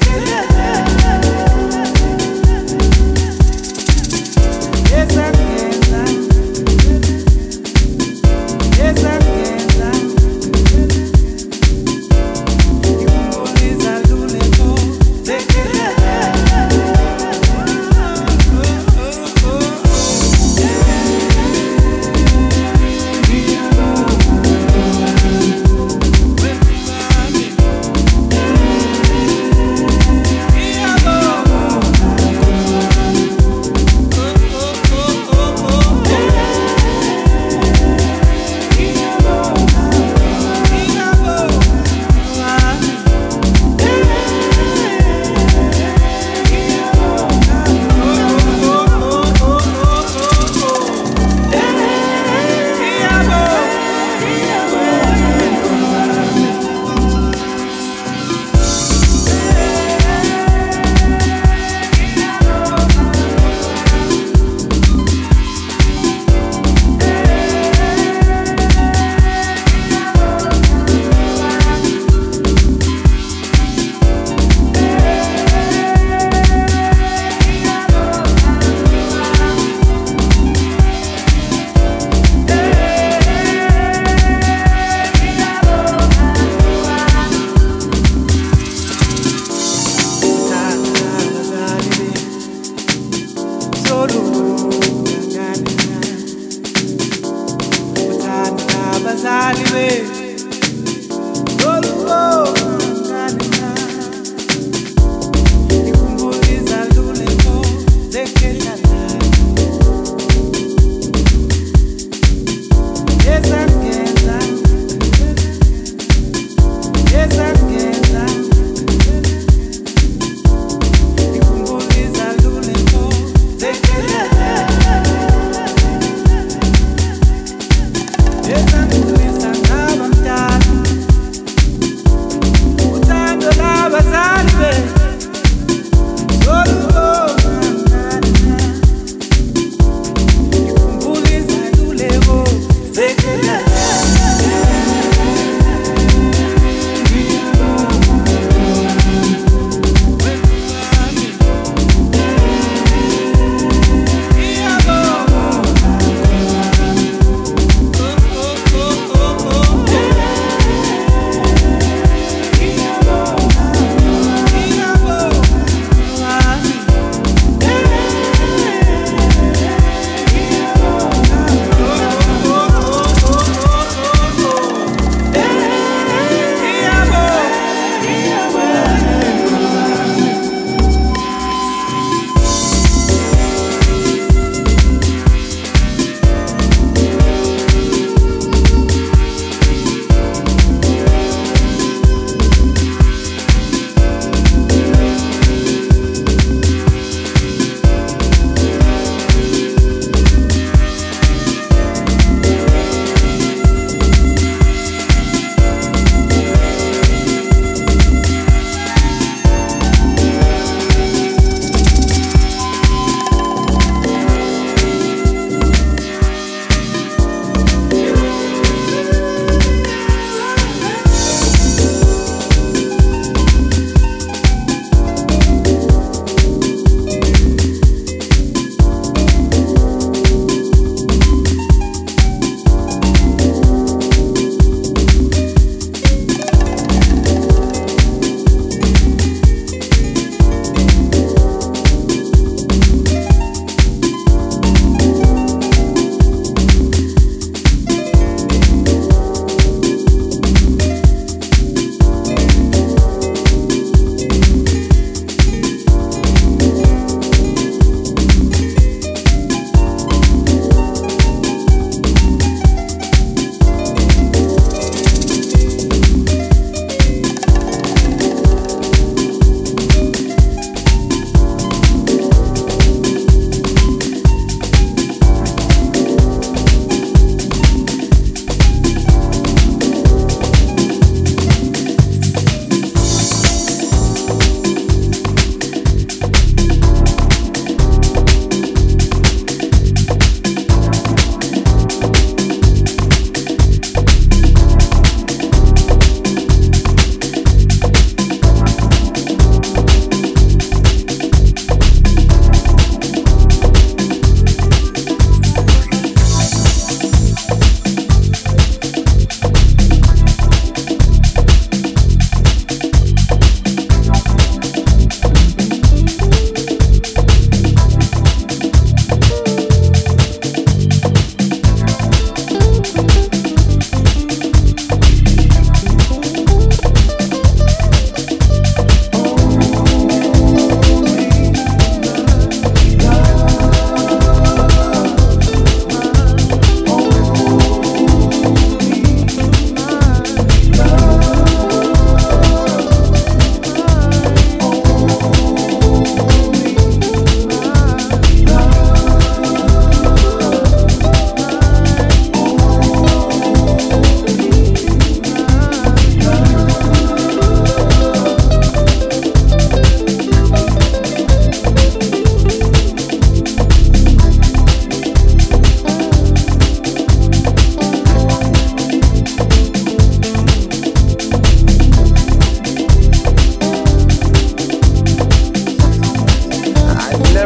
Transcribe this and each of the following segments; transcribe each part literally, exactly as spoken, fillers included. Yeah.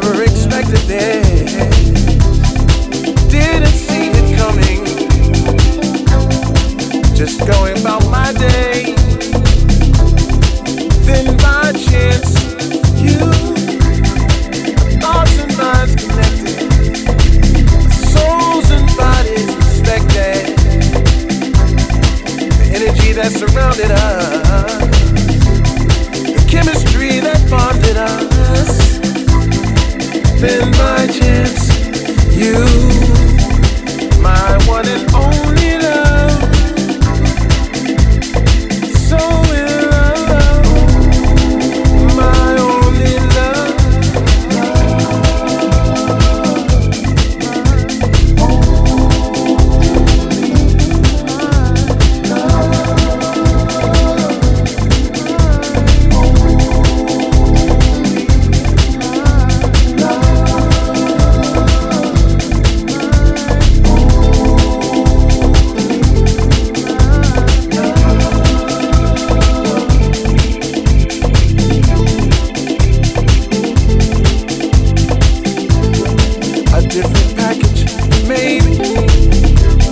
never expected this. Didn't see it coming. Just going about my day. Then by chance, you, hearts and minds connected, souls and bodies respected. The energy that surrounded us, the chemistry that bonded us. Then by chance, you, my one and only love. So baby.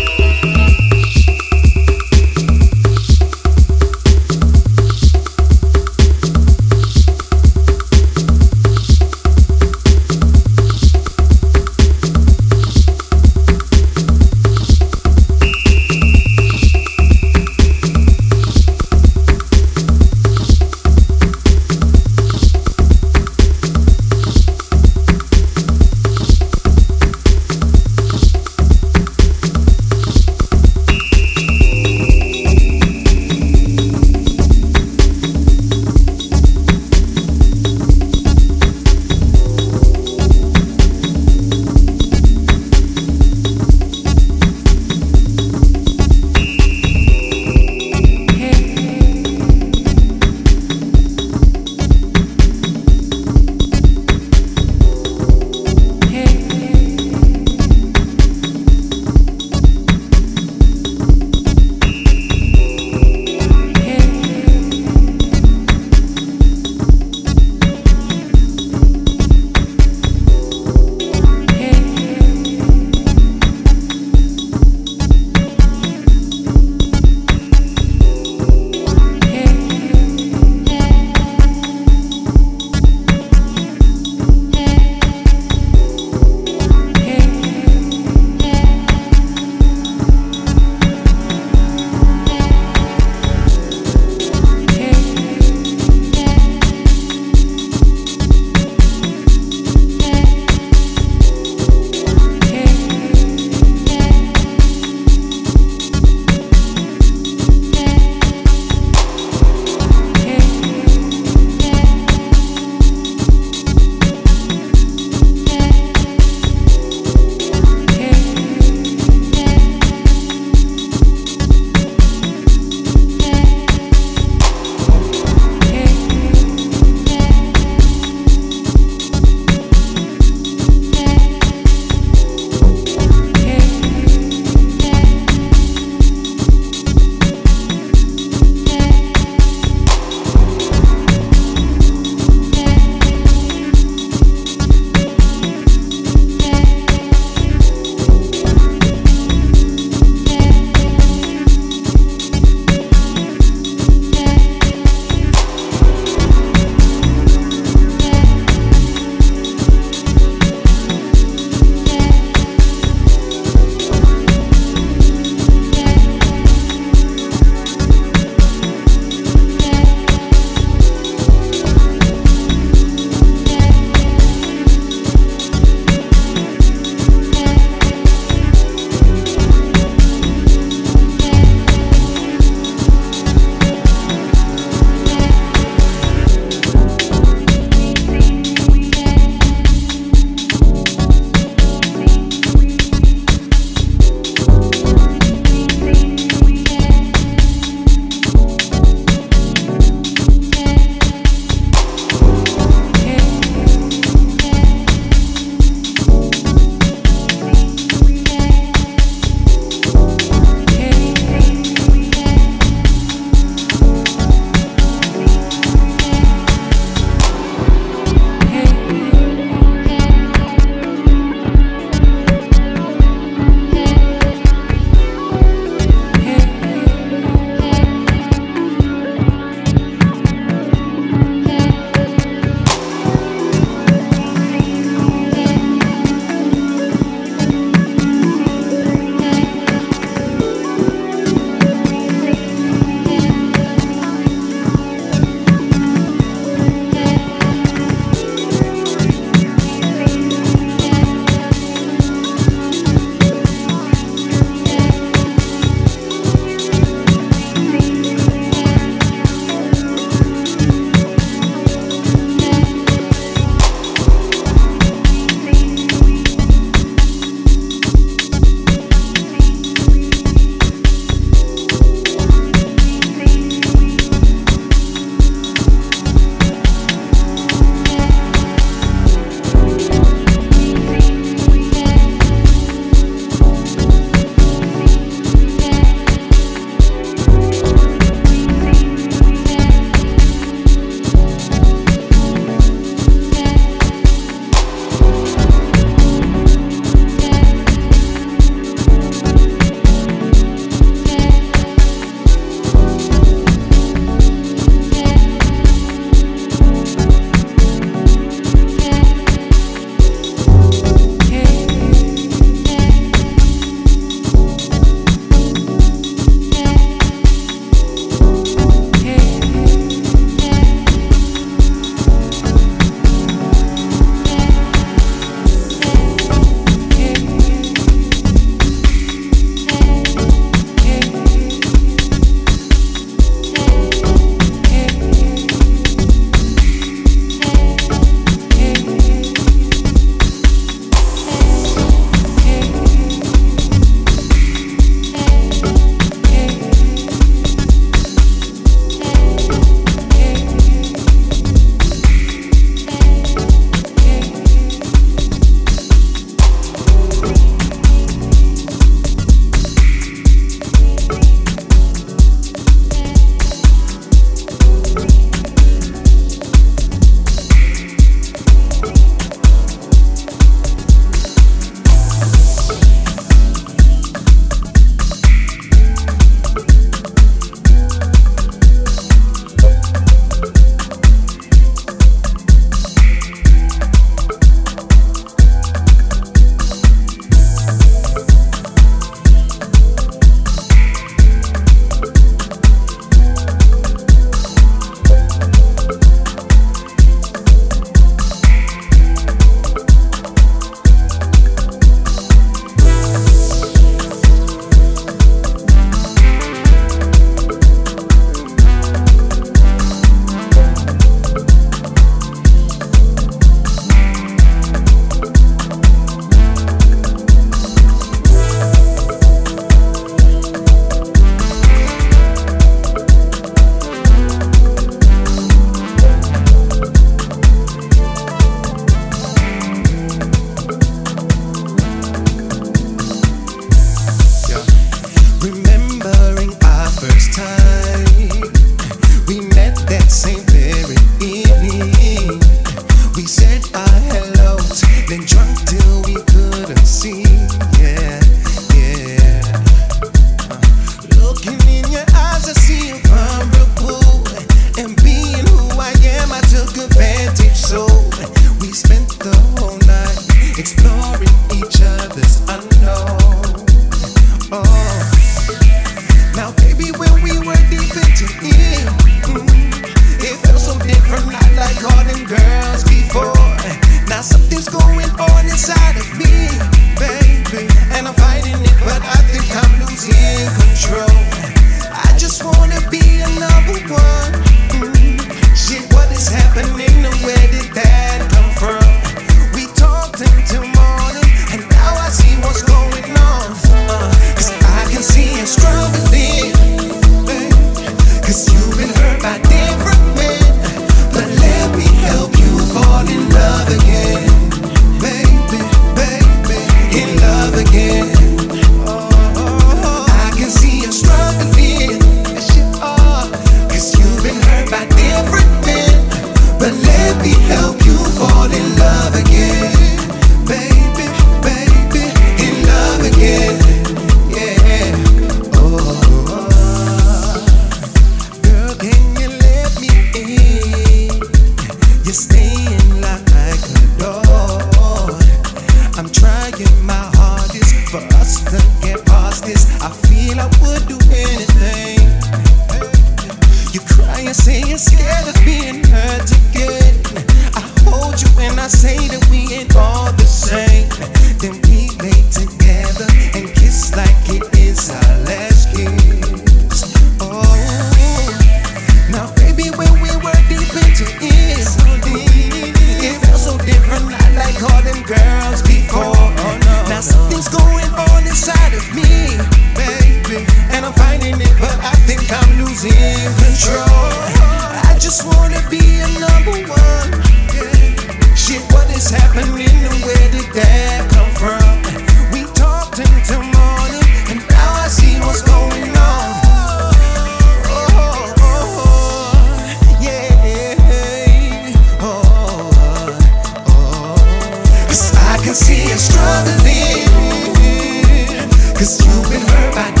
Urban.